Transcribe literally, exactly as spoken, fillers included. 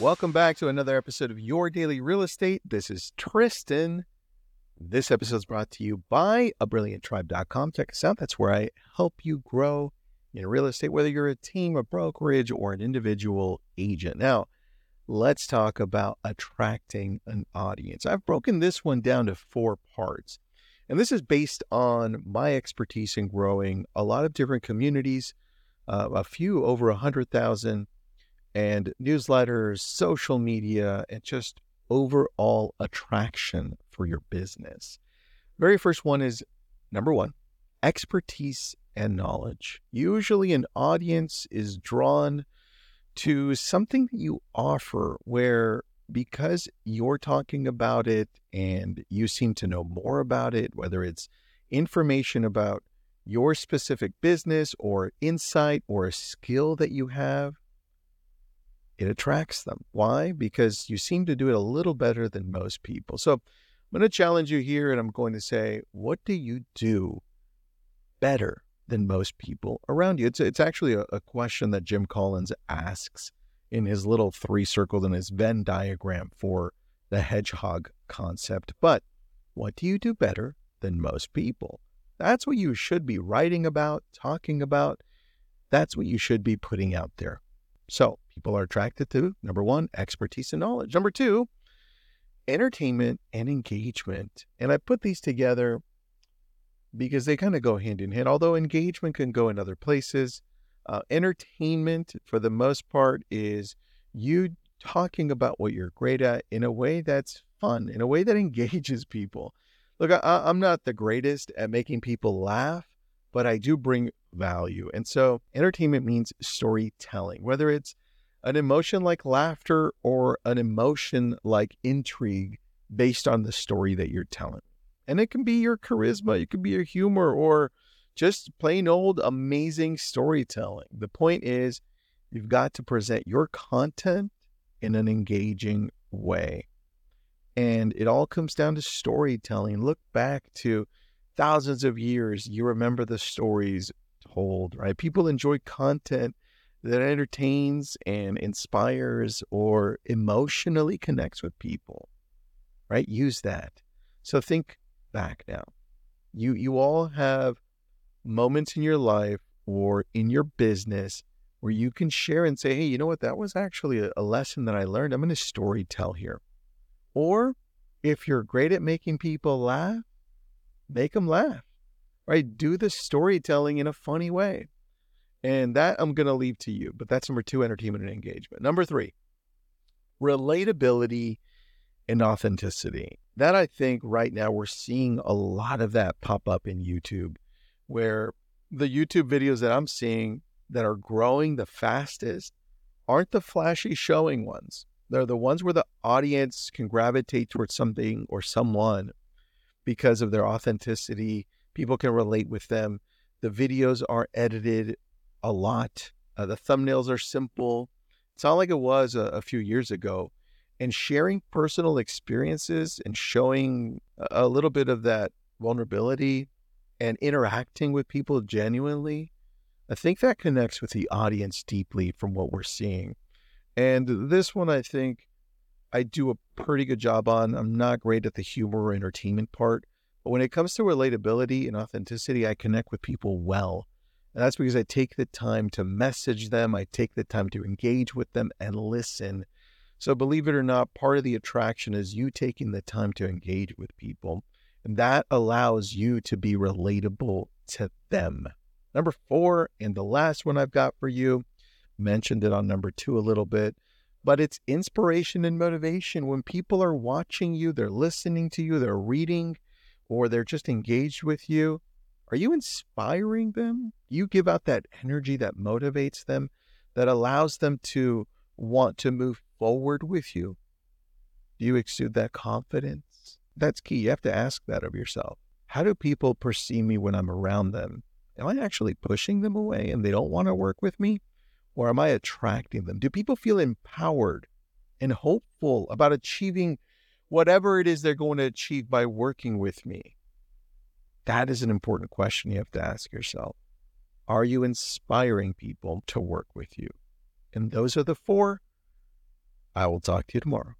Welcome back to another episode of Your Daily Real Estate. This is Tristan. This episode is brought to you by a brilliant tribe dot com. Check us out. That's where I help you grow in real estate, whether you're a team, a brokerage, or an individual agent. Now, let's talk about attracting an audience. I've broken this one down to four parts, and this is based on my expertise in growing a lot of different communities, uh, a few over one hundred thousand, and newsletters, social media, and just overall attraction for your business. Very first one is number one, expertise and knowledge. Usually an audience is drawn to something that you offer where, because you're talking about it and you seem to know more about it, whether it's information about your specific business or insight or a skill that you have, it attracts them. Why? Because you seem to do it a little better than most people. So I'm going to challenge you here, and I'm going to say, what do you do better than most people around you? It's, it's actually a, a question that Jim Collins asks in his little three circles in his Venn diagram for the hedgehog concept. But what do you do better than most people? That's what you should be writing about, talking about. That's what you should be putting out there. So people are attracted to, number one, expertise and knowledge. Number two, entertainment and engagement. And I put these together because they kind of go hand in hand, although engagement can go in other places. Uh, entertainment, for the most part, is you talking about what you're great at in a way that's fun, in a way that engages people. Look, I, I'm not the greatest at making people laugh, but I do bring value. And so entertainment means storytelling, whether it's an emotion like laughter or an emotion like intrigue based on the story that you're telling. And it can be your charisma, it can be your humor, or just plain old amazing storytelling. The point is you've got to present your content in an engaging way. And it all comes down to storytelling. Look back to thousands of years, you remember the stories told, right? People enjoy content that entertains and inspires or emotionally connects with people, right? Use that. So think back now. You you all have moments in your life or in your business where you can share and say, hey, you know what? That was actually a, a lesson that I learned. I'm going to story tell here. Or if you're great at making people laugh, make them laugh, right? Do the storytelling in a funny way. And that I'm going to leave to you. But that's number two, entertainment and engagement. Number three, relatability and authenticity. That, I think right now we're seeing a lot of that pop up in YouTube, where the YouTube videos that I'm seeing that are growing the fastest aren't the flashy showing ones. They're the ones where the audience can gravitate towards something or someone because of their authenticity. People can relate with them. The videos are edited a lot. Uh, the thumbnails are simple. It's not like it was a, a few years ago. And sharing personal experiences and showing a little bit of that vulnerability and interacting with people genuinely, I think that connects with the audience deeply from what we're seeing. And this one, I think I do a pretty good job on. I'm not great at the humor or entertainment part, but when it comes to relatability and authenticity, I connect with people well. And that's because I take the time to message them. I take the time to engage with them and listen. So believe it or not, part of the attraction is you taking the time to engage with people. And that allows you to be relatable to them. Number four, and the last one I've got for you, mentioned it on number two a little bit, but it's inspiration and motivation. When people are watching you, they're listening to you, they're reading, or they're just engaged with you, are you inspiring them? You give out that energy that motivates them, that allows them to want to move forward with you. Do you exude that confidence? That's key. You have to ask that of yourself. How do people perceive me when I'm around them? Am I actually pushing them away and they don't want to work with me? Or am I attracting them? Do people feel empowered and hopeful about achieving whatever it is they're going to achieve by working with me? That is an important question you have to ask yourself. Are you inspiring people to work with you? And those are the four. I will talk to you tomorrow.